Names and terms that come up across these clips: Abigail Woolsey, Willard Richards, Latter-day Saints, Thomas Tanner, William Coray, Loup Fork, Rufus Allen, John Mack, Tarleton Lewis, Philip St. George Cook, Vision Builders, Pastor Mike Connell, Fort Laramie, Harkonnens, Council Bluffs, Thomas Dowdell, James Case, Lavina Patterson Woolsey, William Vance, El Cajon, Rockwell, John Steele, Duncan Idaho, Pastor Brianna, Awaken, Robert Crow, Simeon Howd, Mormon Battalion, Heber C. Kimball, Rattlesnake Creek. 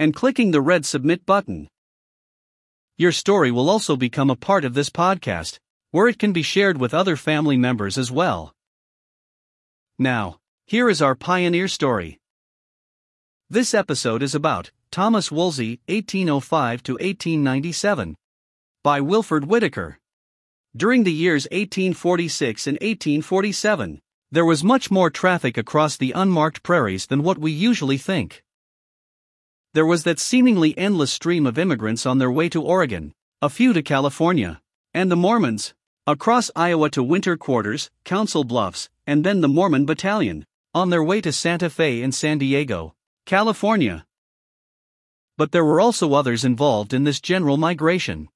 and clicking the red Submit button. Your story will also become a part of this podcast, where it can be shared with other family members as well. Now, here is our pioneer story. This episode is about Thomas Woolsey, 1805 to 1897, by Wilford Whitaker. During the years 1846 and 1847, there was much more traffic across the unmarked prairies than what we usually think. There was that seemingly endless stream of immigrants on their way to Oregon, a few to California, and the Mormons, across Iowa to Winter Quarters, Council Bluffs, and then the Mormon Battalion, on their way to Santa Fe and San Diego, California. But there were also others involved in this general migration.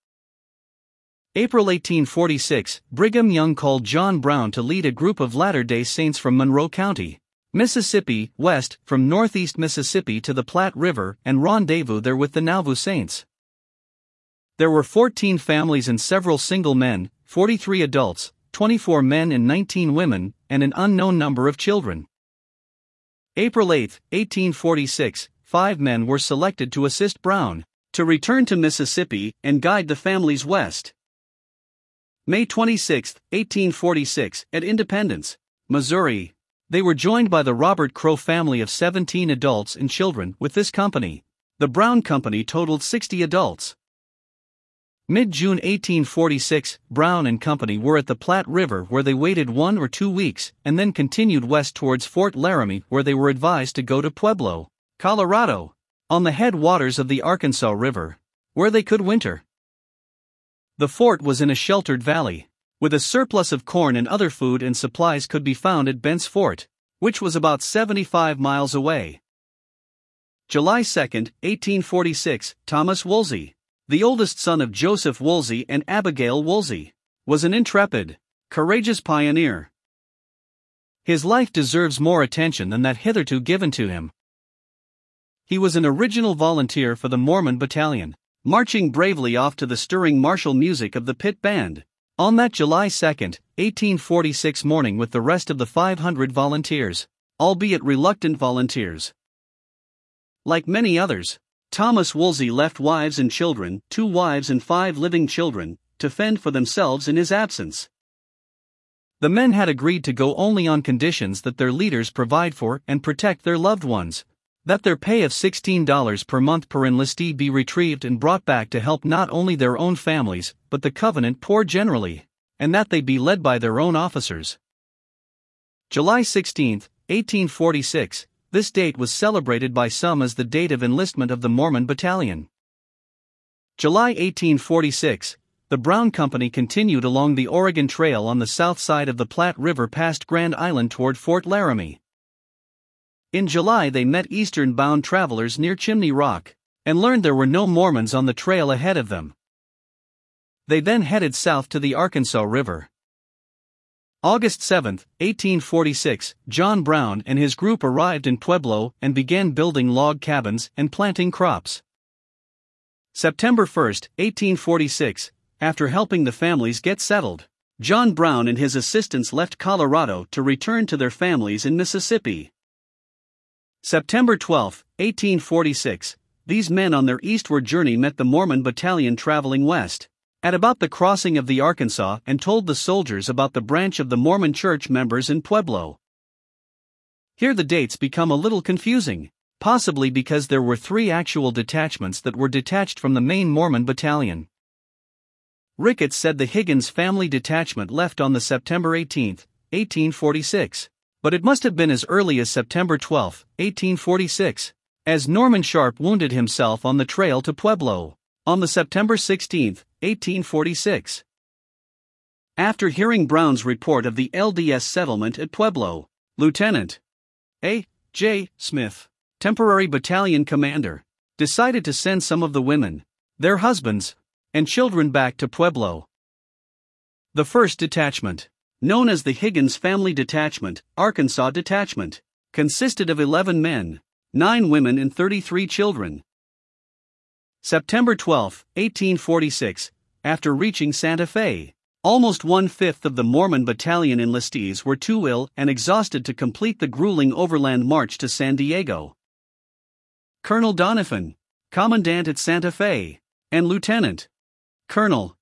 April 1846, Brigham Young called John Brown to lead a group of Latter-day Saints from Monroe County, Mississippi, west, from northeast Mississippi to the Platte River and rendezvous there with the Nauvoo Saints. There were 14 families and several single men, 43 adults, 24 men and 19 women, and an unknown number of children. April 8, 1846, 5 men were selected to assist Brown, to return to Mississippi and guide the families west. May 26, 1846, at Independence, Missouri, they were joined by the Robert Crow family of 17 adults and children with this company. The Brown Company totaled 60 adults. Mid-June 1846, Brown and Company were at the Platte River where they waited 1 or 2 weeks and then continued west towards Fort Laramie where they were advised to go to Pueblo, Colorado, on the headwaters of the Arkansas River, where they could winter. The fort was in a sheltered valley, with a surplus of corn and other food and supplies could be found at Bent's Fort, which was about 75 miles away. July 2, 1846, Thomas Woolsey, the oldest son of Joseph Woolsey and Abigail Woolsey, was an intrepid, courageous pioneer. His life deserves more attention than that hitherto given to him. He was an original volunteer for the Mormon Battalion, marching bravely off to the stirring martial music of the pit band, on that July 2, 1846 morning with the rest of the 500 volunteers, albeit reluctant volunteers. Like many others, Thomas Woolsey left wives and children, 2 wives and 5 living children, to fend for themselves in his absence. The men had agreed to go only on conditions that their leaders provide for and protect their loved ones, that their pay of $16 per month per enlistee be retrieved and brought back to help not only their own families, but the covenant poor generally, and that they be led by their own officers. July 16, 1846, this date was celebrated by some as the date of enlistment of the Mormon Battalion. July 1846, the Brown Company continued along the Oregon Trail on the south side of the Platte River past Grand Island toward Fort Laramie. In July they met eastern-bound travelers near Chimney Rock, and learned there were no Mormons on the trail ahead of them. They then headed south to the Arkansas River. August 7, 1846, John Brown and his group arrived in Pueblo and began building log cabins and planting crops. September 1, 1846, after helping the families get settled, John Brown and his assistants left Colorado to return to their families in Mississippi. September 12, 1846, these men on their eastward journey met the Mormon Battalion traveling west, at about the crossing of the Arkansas and told the soldiers about the branch of the Mormon Church members in Pueblo. Here the dates become a little confusing, possibly because there were 3 actual detachments that were detached from the main Mormon Battalion. Ricketts said the Higgins family detachment left on the September 18, 1846. But it must have been as early as September 12, 1846, as Norman Sharp wounded himself on the trail to Pueblo, on the September 16, 1846. After hearing Brown's report of the LDS settlement at Pueblo, Lieutenant A. J. Smith, temporary battalion commander, decided to send some of the women, their husbands, and children back to Pueblo. The first detachment, known as the Higgins Family Detachment, Arkansas Detachment, consisted of 11 men, 9 women and 33 children. September 12, 1846, after reaching Santa Fe, almost one-fifth of the Mormon Battalion enlistees were too ill and exhausted to complete the grueling overland march to San Diego. Colonel Doniphan, Commandant at Santa Fe, and Lieutenant Colonel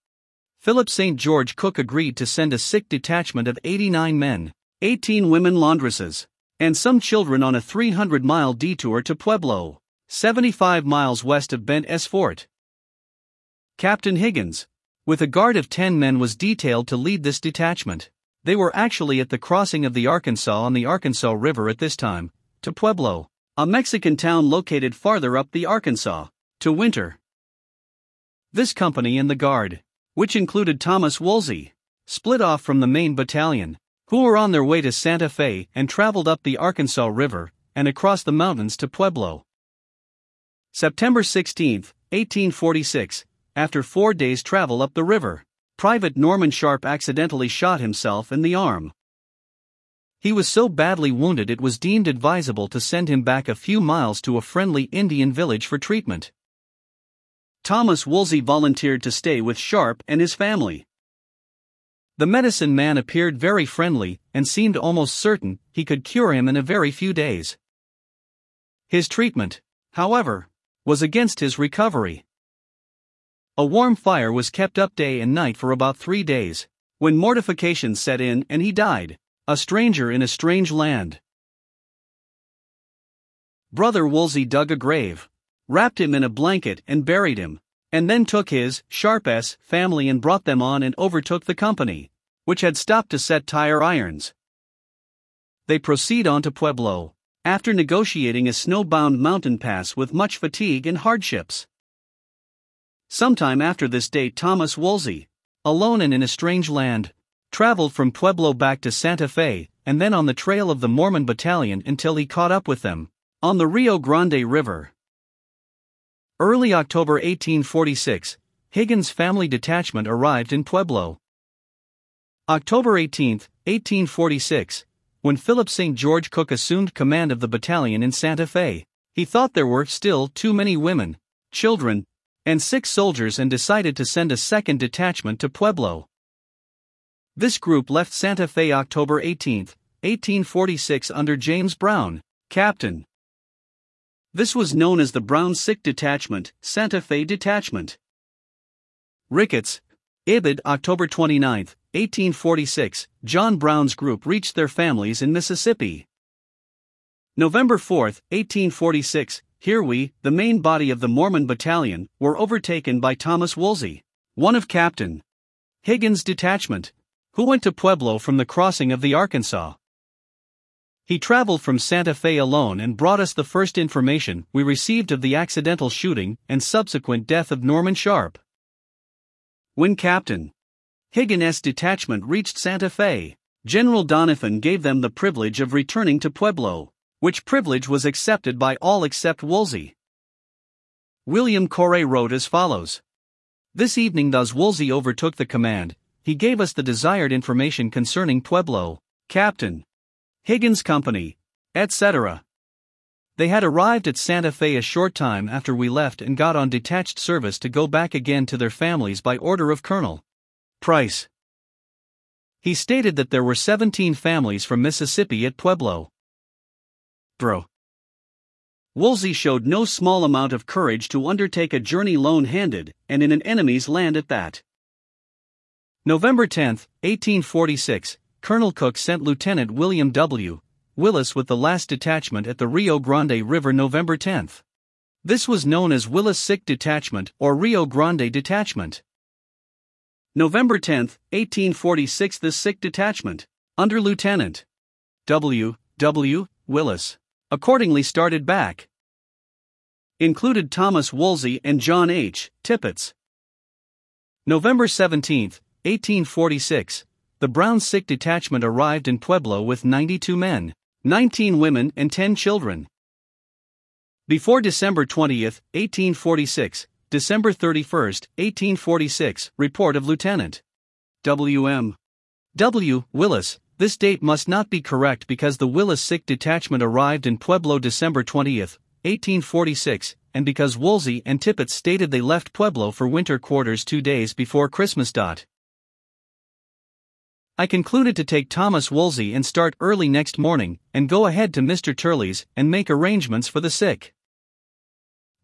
Philip St. George Cook agreed to send a sick detachment of 89 men, 18 women laundresses, and some children on a 300-mile detour to Pueblo, 75 miles west of Bent's Fort. Captain Higgins, with a guard of 10 men, was detailed to lead this detachment. They were actually at the crossing of the Arkansas on the Arkansas River at this time, to Pueblo, a Mexican town located farther up the Arkansas, to winter. This company and the guard, which included Thomas Woolsey, split off from the main battalion, who were on their way to Santa Fe and traveled up the Arkansas River and across the mountains to Pueblo. September 16, 1846, after 4 days' travel up the river, Private Norman Sharp accidentally shot himself in the arm. He was so badly wounded it was deemed advisable to send him back a few miles to a friendly Indian village for treatment. Thomas Woolsey volunteered to stay with Sharp and his family. The medicine man appeared very friendly and seemed almost certain he could cure him in a very few days. His treatment, however, was against his recovery. A warm fire was kept up day and night for about 3 days, when mortification set in and he died, a stranger in a strange land. Brother Woolsey dug a grave, wrapped him in a blanket and buried him, and then took his, Sharp's, family and brought them on and overtook the company, which had stopped to set tire irons. They proceed on to Pueblo, after negotiating a snowbound mountain pass with much fatigue and hardships. Sometime after this date, Thomas Woolsey, alone and in a strange land, traveled from Pueblo back to Santa Fe and then on the trail of the Mormon Battalion until he caught up with them, on the Rio Grande River. Early October 1846, Higgins' family detachment arrived in Pueblo. October 18, 1846, when Philip St. George Cook assumed command of the battalion in Santa Fe, he thought there were still too many women, children, and sick soldiers and decided to send a second detachment to Pueblo. This group left Santa Fe October 18, 1846 under James Brown, Captain. This was known as the Brown Sick Detachment, Santa Fe Detachment. Ricketts, Ibid. October 29, 1846, John Brown's group reached their families in Mississippi. November 4, 1846, here we, the main body of the Mormon Battalion, were overtaken by Thomas Woolsey, one of Captain Higgins' detachment, who went to Pueblo from the crossing of the Arkansas. He traveled from Santa Fe alone and brought us the first information we received of the accidental shooting and subsequent death of Norman Sharp. When Captain Higgins' detachment reached Santa Fe, General Doniphan gave them the privilege of returning to Pueblo, which privilege was accepted by all except Woolsey. William Coray wrote as follows: "This evening, thus Woolsey overtook the command, he gave us the desired information concerning Pueblo, Captain Higgins' company, etc." They had arrived at Santa Fe a short time after we left and got on detached service to go back again to their families by order of Colonel Price. He stated that there were 17 families from Mississippi at Pueblo. Woolsey showed no small amount of courage to undertake a journey lone-handed and in an enemy's land at that. November 10, 1846, Colonel Cook sent Lieutenant William W. Willis with the last detachment at the Rio Grande River November 10. This was known as Willis' Sick Detachment or Rio Grande Detachment. November 10, 1846, this sick detachment, under Lieutenant W. W. Willis, accordingly started back. Included Thomas Woolsey and John H. Tippetts. November 17, 1846, the Brown Sick Detachment arrived in Pueblo with 92 men, 19 women and 10 children. Before December 20, 1846, December 31, 1846, report of Lieutenant Wm. W. Willis. This date must not be correct because the Willis Sick Detachment arrived in Pueblo December 20, 1846, and because Woolsey and Tippett stated they left Pueblo for winter quarters 2 days before Christmas. I concluded to take Thomas Woolsey and start early next morning, and go ahead to Mr. Turley's and make arrangements for the sick.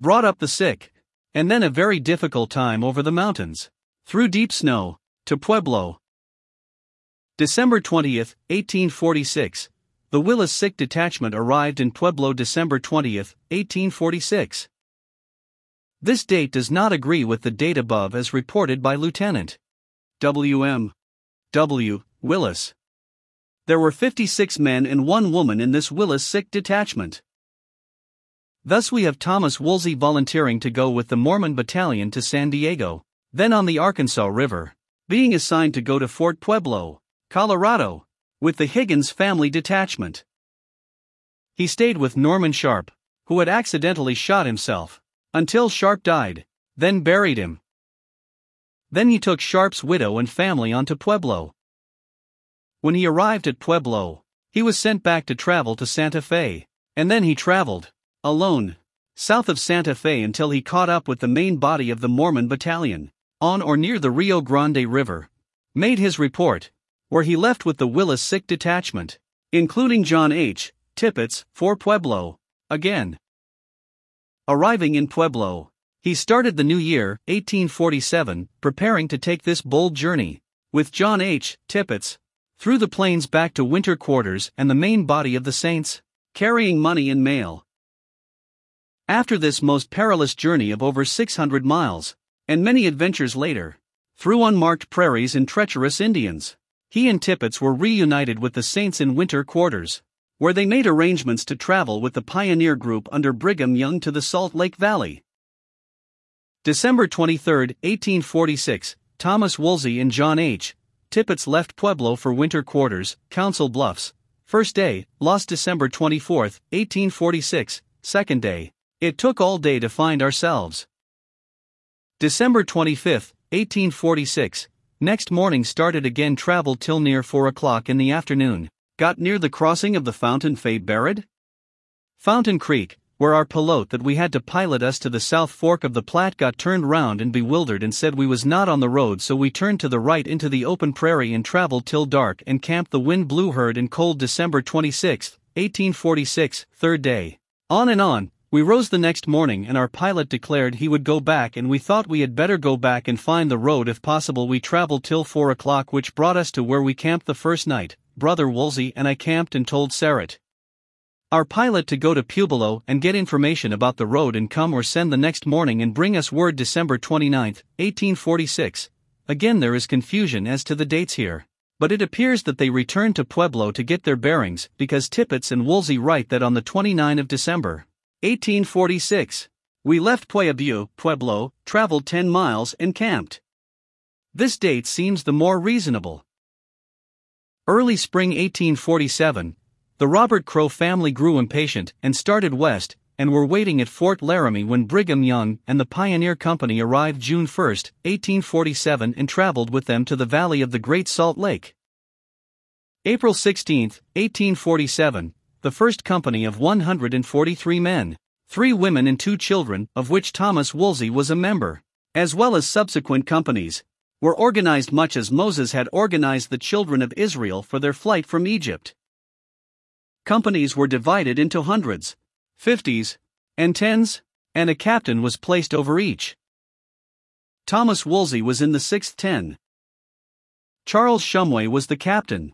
Brought up the sick. And then a very difficult time over the mountains, through deep snow, to Pueblo. December 20, 1846, the Willis Sick Detachment arrived in Pueblo December 20, 1846. This date does not agree with the date above as reported by Lieutenant Wm. W. Willis. There were 56 men and 1 woman in this Willis Sick Detachment. Thus we have Thomas Woolsey volunteering to go with the Mormon Battalion to San Diego, then on the Arkansas River, being assigned to go to Fort Pueblo, Colorado, with the Higgins family detachment. He stayed with Norman Sharp, who had accidentally shot himself, until Sharp died, then buried him. Then he took Sharp's widow and family onto Pueblo. When he arrived at Pueblo, he was sent back to travel to Santa Fe, and then he traveled alone, south of Santa Fe until he caught up with the main body of the Mormon Battalion, on or near the Rio Grande River, made his report, where he left with the Willis Sick Detachment, including John H. Tippetts, for Pueblo, again. Arriving in Pueblo, he started the new year, 1847, preparing to take this bold journey, with John H. Tippetts, through the plains back to winter quarters and the main body of the Saints, carrying money and mail. After this most perilous journey of over 600 miles, and many adventures later, through unmarked prairies and treacherous Indians, he and Tippetts were reunited with the Saints in winter quarters, where they made arrangements to travel with the pioneer group under Brigham Young to the Salt Lake Valley. December 23, 1846, Thomas Woolsey and John H. Tippetts left Pueblo for winter quarters, Council Bluffs, first day, lost December 24, 1846, second day. It took all day to find ourselves. December 25, 1846, next morning started again travel till near 4 o'clock in the afternoon, got near the crossing of the Fountain Fay Barred Fountain Creek, where our pilote that we had to pilot us to the South Fork of the Platte got turned round and bewildered and said we was not on the road, so we turned to the right into the open prairie and traveled till dark and camped. The wind blew hard and cold December 26, 1846, third day. On and on. We rose the next morning and our pilot declared he would go back, and we thought we had better go back and find the road if possible. We traveled till 4 o'clock, which brought us to where we camped the first night. Brother Woolsey and I camped and told Sarrett, our pilot, to go to Pueblo and get information about the road and come or send the next morning and bring us word. December 29, 1846. Again there is confusion as to the dates here, but it appears that they returned to Pueblo to get their bearings, because Tippetts and Woolsey write that on the 29th of December, 1846, we left Pueblo, traveled 10 miles and camped. This date seems the more reasonable. Early spring 1847, the Robert Crow family grew impatient and started west, and were waiting at Fort Laramie when Brigham Young and the Pioneer Company arrived June 1, 1847, and traveled with them to the valley of the Great Salt Lake. April 16, 1847, the first company of 143 men, 3 women and 2 children, of which Thomas Woolsey was a member, as well as subsequent companies, were organized much as Moses had organized the children of Israel for their flight from Egypt. Companies were divided into hundreds, 50s, and 10s, and a captain was placed over each. Thomas Woolsey was in the 6th 10. Charles Shumway was the captain.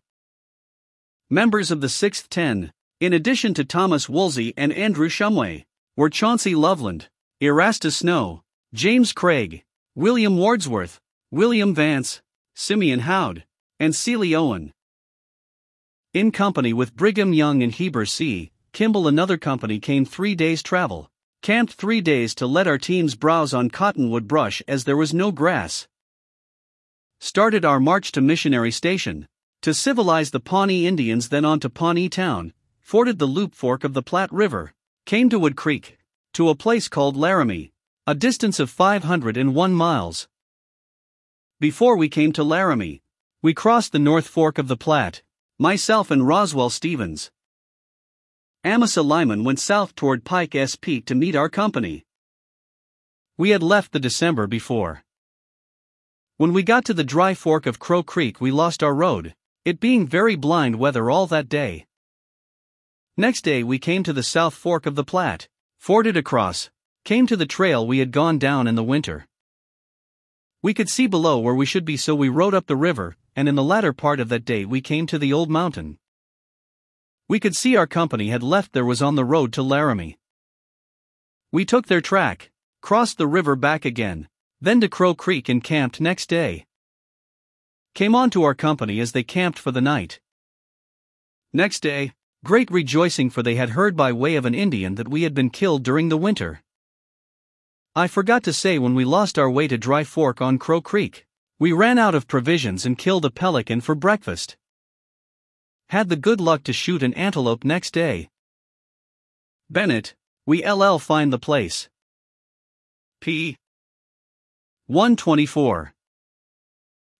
Members of the 6th 10, in addition to Thomas Woolsey and Andrew Shumway, were Chauncey Loveland, Erastus Snow, James Craig, William Wordsworth, William Vance, Simeon Howd, and Celie Owen. In company with Brigham Young and Heber C. Kimball, another company came 3 days' travel, camped 3 days to let our teams browse on cottonwood brush as there was no grass. Started our march to Missionary Station, to civilize the Pawnee Indians, then on to Pawnee Town, forded the Loop Fork of the Platte River, came to Wood Creek, to a place called Laramie, a distance of 501 miles. Before we came to Laramie, we crossed the North Fork of the Platte, myself and Roswell Stevens. Amasa Lyman went south toward Pike SP to meet our company. We had left the December before. When we got to the Dry Fork of Crow Creek, we lost our road, it being very blind weather all that day. Next day we came to the South Fork of the Platte, forded across, came to the trail we had gone down in the winter. We could see below where we should be, so we rode up the river, and in the latter part of that day we came to the old mountain. We could see our company had left there was on the road to Laramie. We took their track, crossed the river back again, then to Crow Creek and camped next day. Came on to our company as they camped for the night. Next day, great rejoicing, for they had heard by way of an Indian that we had been killed during the winter. I forgot to say, when we lost our way to Dry Fork on Crow Creek, we ran out of provisions and killed a pelican for breakfast. Had the good luck to shoot an antelope next day. Bennett, we LL find the place. P. 124.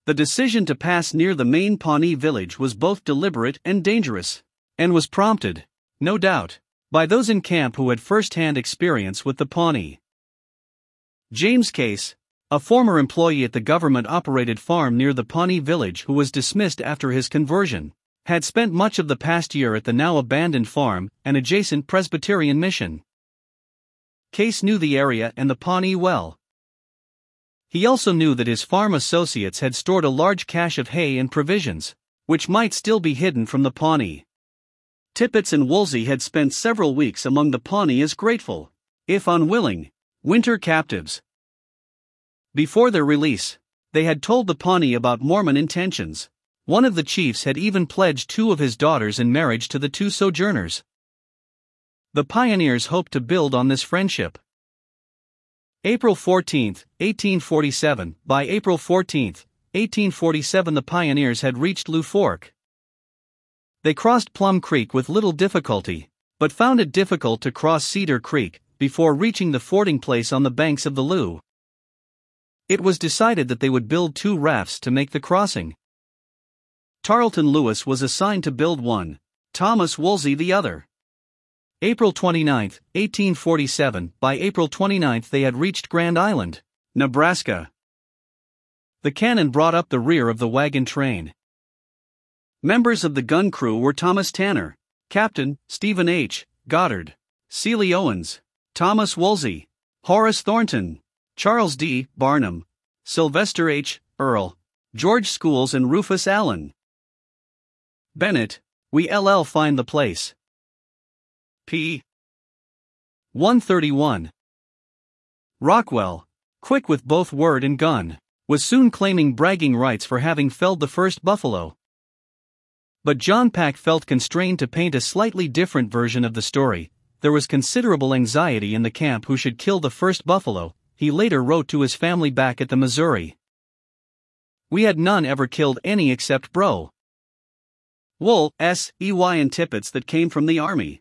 The decision to pass near the main Pawnee village was both deliberate and dangerous, and was prompted, no doubt, by those in camp who had first-hand experience with the Pawnee. James Case, a former employee at the government-operated farm near the Pawnee village who was dismissed after his conversion, had spent much of the past year at the now-abandoned farm and adjacent Presbyterian mission. Case knew the area and the Pawnee well. He also knew that his farm associates had stored a large cache of hay and provisions, which might still be hidden from the Pawnee. Tippetts and Woolsey had spent several weeks among the Pawnee as grateful, if unwilling, winter captives. Before their release, they had told the Pawnee about Mormon intentions. One of the chiefs had even pledged two of his daughters in marriage to the two sojourners. The pioneers hoped to build on this friendship. April 14, 1847. By April 14, 1847, the pioneers had reached Loup Fork. They crossed Plum Creek with little difficulty, but found it difficult to cross Cedar Creek before reaching the fording place on the banks of the Loup. It was decided that they would build two rafts to make the crossing. Tarleton Lewis was assigned to build one, Thomas Woolsey the other. April 29, 1847. By April 29 they had reached Grand Island, Nebraska. The cannon brought up the rear of the wagon train. Members of the gun crew were Thomas Tanner, Captain, Stephen H. Goddard, Celie Owens, Thomas Woolsey, Horace Thornton, Charles D. Barnum, Sylvester H. Earle, George Schools and Rufus Allen. Bennett, we LL find the place. P. 131. Rockwell, quick with both word and gun, was soon claiming bragging rights for having felled the first buffalo. But John Pack felt constrained to paint a slightly different version of the story. There was considerable anxiety in the camp who should kill the first buffalo, he later wrote to his family back at the Missouri. We had none ever killed any except Bro. Wool, S. E. Y. and Tippets that came from the army.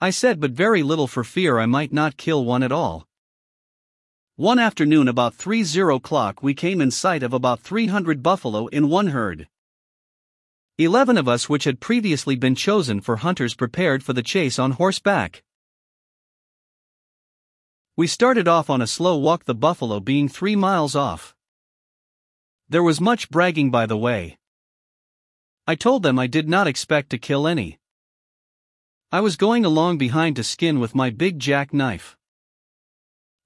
I said but very little for fear I might not kill one at all. One afternoon about 3:00 we came in sight of about 300 buffalo in one herd. 11 of us which had previously been chosen for hunters prepared for the chase on horseback. We started off on a slow walk, the buffalo being 3 miles off. There was much bragging by the way. I told them I did not expect to kill any. I was going along behind to skin with my big jack knife.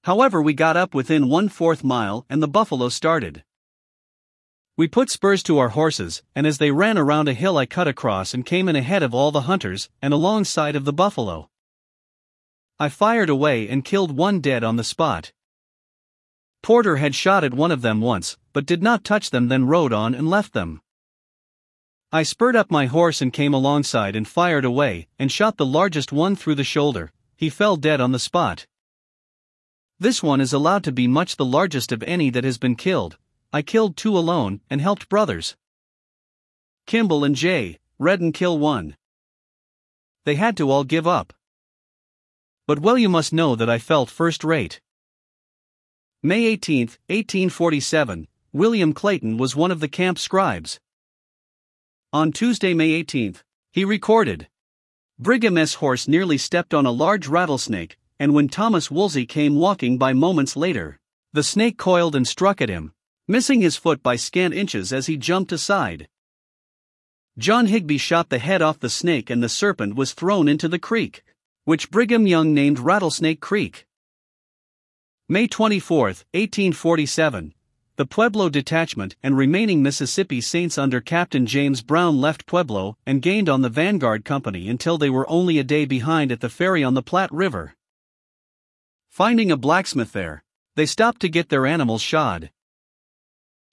However, we got up within 1/4 mile and the buffalo started. We put spurs to our horses, and as they ran around a hill I cut across and came in ahead of all the hunters and alongside of the buffalo. I fired away and killed one dead on the spot. Porter had shot at one of them once, but did not touch them, then rode on and left them. I spurred up my horse and came alongside and fired away, and shot the largest one through the shoulder. He fell dead on the spot. This one is allowed to be much the largest of any that has been killed. I killed two alone, and helped brothers Kimball and J. Redden kill one. They had to all give up. But well, you must know that I felt first rate. May 18, 1847, William Clayton was one of the camp scribes. On Tuesday, May 18, he recorded, "Brigham S. horse nearly stepped on a large rattlesnake, and when Thomas Woolsey came walking by moments later, the snake coiled and struck at him, missing his foot by scant inches as he jumped aside. John Higby shot the head off the snake and the serpent was thrown into the creek, which Brigham Young named Rattlesnake Creek." May 24, 1847, the Pueblo detachment and remaining Mississippi Saints under Captain James Brown left Pueblo and gained on the Vanguard Company until they were only a day behind at the ferry on the Platte River. Finding a blacksmith there, they stopped to get their animals shod.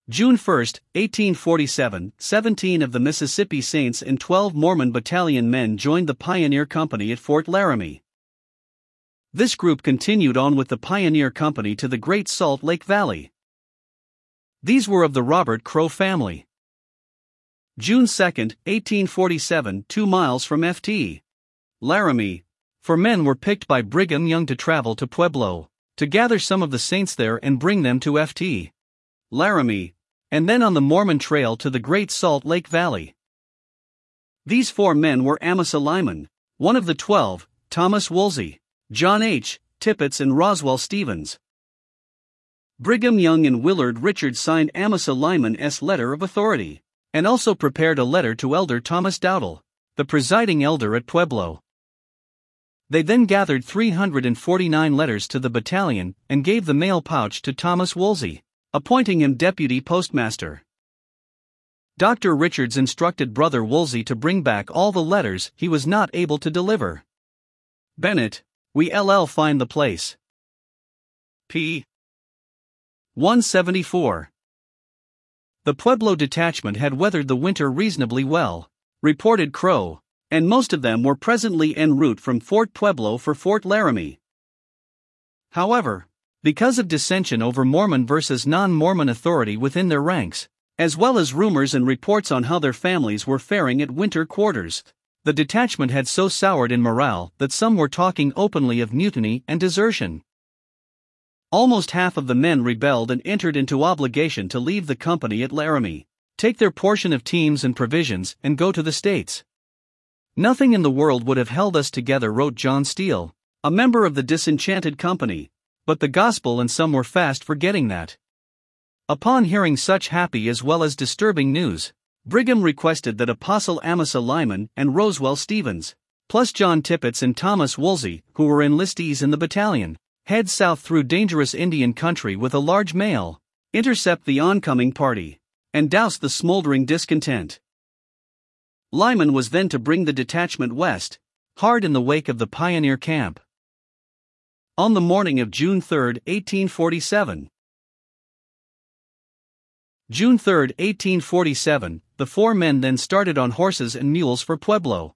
June 1, 1847, 17 of the Mississippi Saints and 12 Mormon Battalion men joined the Pioneer Company at Fort Laramie. This group continued on with the Pioneer Company to the Great Salt Lake Valley. These were of the Robert Crow family. June 2, 1847, 2 miles from Ft. Laramie, for men were picked by Brigham Young to travel to Pueblo, to gather some of the Saints there and bring them to Ft. Laramie, and then on the Mormon Trail to the Great Salt Lake Valley. These 4 men were Amasa Lyman, one of the 12, Thomas Woolsey, John H. Tippetts and Roswell Stevens. Brigham Young and Willard Richards signed Amasa Lyman's letter of authority, and also prepared a letter to Elder Thomas Dowdell, the presiding elder at Pueblo. They then gathered 349 letters to the battalion and gave the mail pouch to Thomas Woolsey, appointing him deputy postmaster. Dr. Richards instructed Brother Woolsey to bring back all the letters he was not able to deliver. Bennett, we'll find the place. P. 174. The Pueblo detachment had weathered the winter reasonably well, reported Crow, and most of them were presently en route from Fort Pueblo for Fort Laramie. However, because of dissension over Mormon versus non-Mormon authority within their ranks, as well as rumors and reports on how their families were faring at winter quarters, the detachment had so soured in morale that some were talking openly of mutiny and desertion. Almost half of the men rebelled and entered into obligation to leave the company at Laramie, take their portion of teams and provisions, and go to the States. "Nothing in the world would have held us together," wrote John Steele, a member of the disenchanted company, "but the gospel, and some were fast forgetting that." Upon hearing such happy as well as disturbing news, Brigham requested that Apostle Amasa Lyman and Roswell Stevens, plus John Tippetts and Thomas Woolsey, who were enlistees in the battalion, head south through dangerous Indian country with a large mail, intercept the oncoming party, and douse the smoldering discontent. Lyman was then to bring the detachment west, hard in the wake of the pioneer camp. On the morning of June 3, 1847. June 3, 1847, the 4 men then started on horses and mules for Pueblo.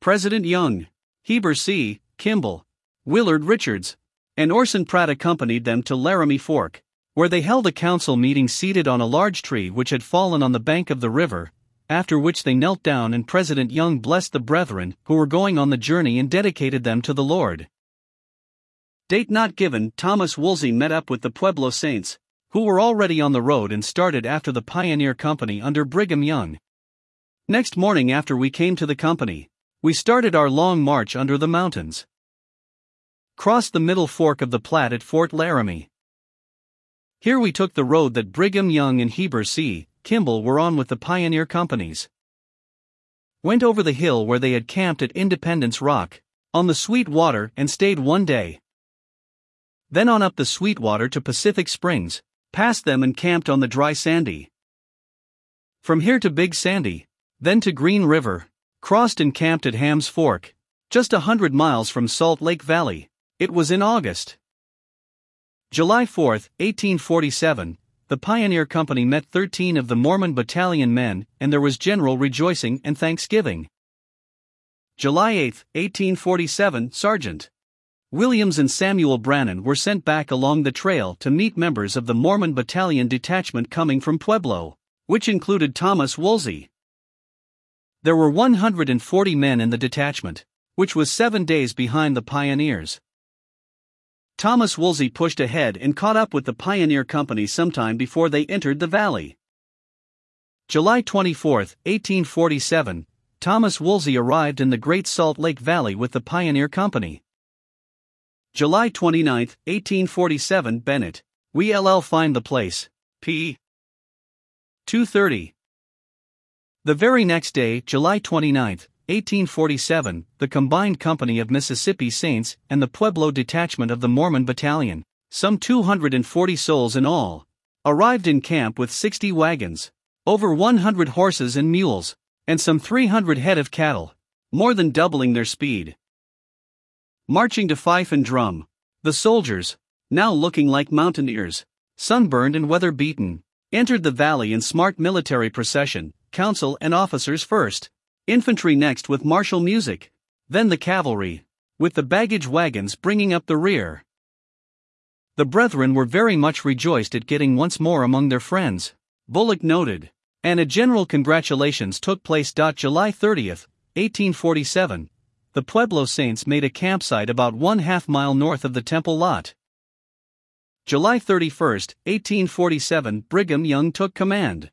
President Young, Heber C. Kimball, Willard Richards, and Orson Pratt accompanied them to Laramie Fork, where they held a council meeting seated on a large tree which had fallen on the bank of the river, after which they knelt down and President Young blessed the brethren who were going on the journey and dedicated them to the Lord. Date not given. Thomas Woolsey met up with the Pueblo Saints, who were already on the road and started after the Pioneer Company under Brigham Young. "Next morning after we came to the company, we started our long march under the mountains. Crossed the middle fork of the Platte at Fort Laramie. Here we took the road that Brigham Young and Heber C. Kimball were on with the Pioneer Companies. Went over the hill where they had camped at Independence Rock, on the Sweetwater, and stayed one day. Then on up the Sweetwater to Pacific Springs, passed them and camped on the Dry Sandy. From here to Big Sandy, then to Green River, crossed and camped at Ham's Fork, just 100 miles from Salt Lake Valley. It was in August. July 4, 1847, the Pioneer Company met 13 of the Mormon Battalion men, and there was general rejoicing and thanksgiving. July 8, 1847, Sergeant Williams and Samuel Brannan were sent back along the trail to meet members of the Mormon Battalion detachment coming from Pueblo, which included Thomas Woolsey. There were 140 men in the detachment, which was 7 days behind the pioneers. Thomas Woolsey pushed ahead and caught up with the pioneer company sometime before they entered the valley. July 24, 1847, Thomas Woolsey arrived in the Great Salt Lake Valley with the pioneer company. July 29, 1847, Bennett, we LL find the place, p. 230. The very next day, July 29, 1847, the combined company of Mississippi Saints and the Pueblo detachment of the Mormon Battalion, some 240 souls in all, arrived in camp with 60 wagons, over 100 horses and mules, and some 300 head of cattle, more than doubling their speed. Marching to fife and drum, the soldiers, now looking like mountaineers, sunburned and weather-beaten, entered the valley in smart military procession, council and officers first, infantry next with martial music, then the cavalry, with the baggage wagons bringing up the rear. The brethren were very much rejoiced at getting once more among their friends, Bullock noted, and a general congratulations took place. July 30, 1847, the Pueblo Saints made a campsite about 1/2 mile north of the Temple lot. July 31, 1847, Brigham Young took command.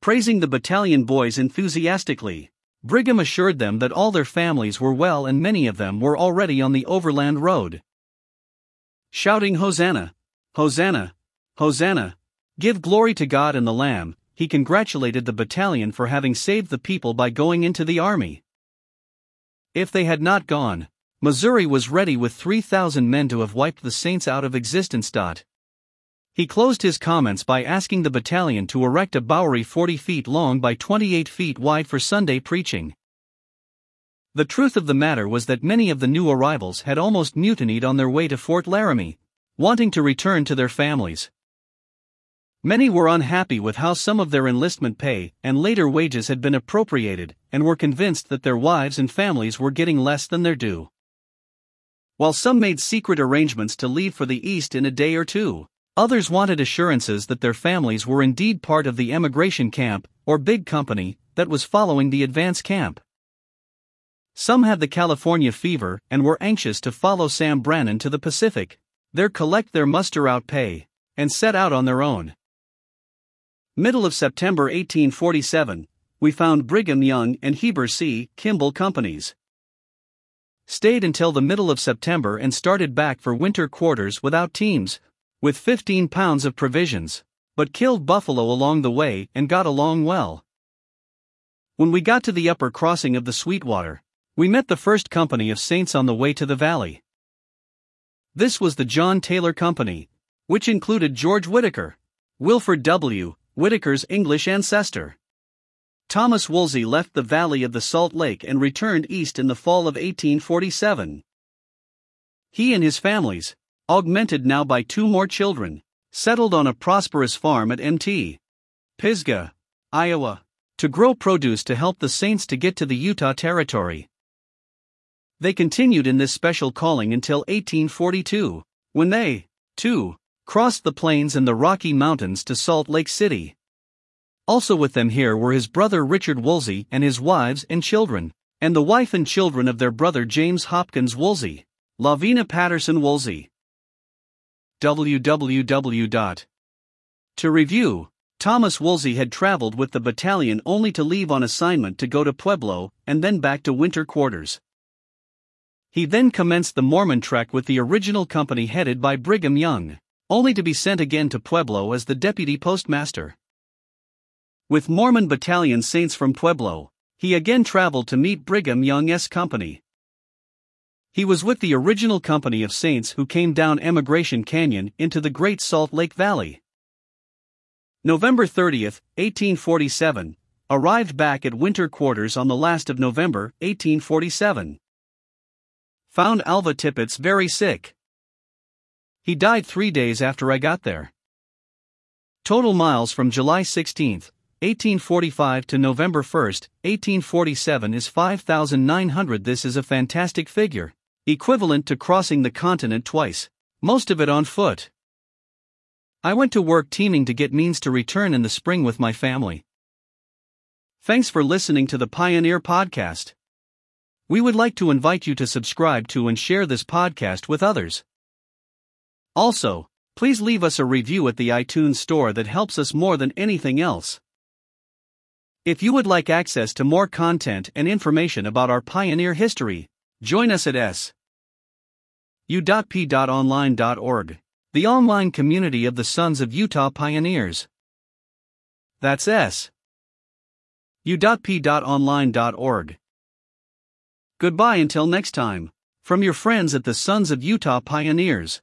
Praising the battalion boys enthusiastically, Brigham assured them that all their families were well and many of them were already on the overland road. Shouting Hosanna, Hosanna, Hosanna, give glory to God and the Lamb, he congratulated the battalion for having saved the people by going into the army. If they had not gone, Missouri was ready with 3,000 men to have wiped the Saints out of existence. He closed his comments by asking the battalion to erect a bowery 40 feet long by 28 feet wide for Sunday preaching. The truth of the matter was that many of the new arrivals had almost mutinied on their way to Fort Laramie, wanting to return to their families. Many were unhappy with how some of their enlistment pay and later wages had been appropriated and were convinced that their wives and families were getting less than their due. While some made secret arrangements to leave for the East in a day or two, others wanted assurances that their families were indeed part of the emigration camp, or big company, that was following the advance camp. Some had the California fever and were anxious to follow Sam Brannan to the Pacific, there collect their muster-out pay, and set out on their own. Middle of September 1847, we found Brigham Young and Heber C. Kimball companies. Stayed until the middle of September and started back for winter quarters without teams, with 15 pounds of provisions, but killed buffalo along the way and got along well. When we got to the upper crossing of the Sweetwater, we met the first company of Saints on the way to the valley. This was the John Taylor Company, which included George Whitaker, Wilford W. Whitaker's English ancestor. Thomas Woolsey left the valley of the Salt Lake and returned east in the fall of 1847. He and his families, augmented now by 2 more children, settled on a prosperous farm at Mt. Pisgah, Iowa, to grow produce to help the Saints to get to the Utah Territory. They continued in this special calling until 1842, when they, too, crossed the plains and the Rocky Mountains to Salt Lake City. Also with them here were his brother Richard Woolsey and his wives and children, and the wife and children of their brother James Hopkins Woolsey, Lavina Patterson Woolsey. To review, Thomas Woolsey had traveled with the battalion only to leave on assignment to go to Pueblo and then back to winter quarters. He then commenced the Mormon trek with the original company headed by Brigham Young, only to be sent again to Pueblo as the deputy postmaster. With Mormon Battalion Saints from Pueblo, he again traveled to meet Brigham Young's company. He was with the original company of Saints who came down Emigration Canyon into the Great Salt Lake Valley. November 30, 1847, arrived back at winter quarters on the last of November, 1847. Found Alva Tippetts very sick. He died 3 days after I got there. Total miles from July 16, 1845 to November 1, 1847 is 5,900. This is a fantastic figure, equivalent to crossing the continent twice, most of it on foot. I went to work teaming to get means to return in the spring with my family. Thanks for listening to the Pioneer Podcast. We would like to invite you to subscribe to and share this podcast with others. Also, please leave us a review at the iTunes store. That helps us more than anything else. If you would like access to more content and information about our pioneer history, join us at su.p.online.org, the online community of the Sons of Utah Pioneers. That's su.p.online.org. Goodbye until next time, from your friends at the Sons of Utah Pioneers.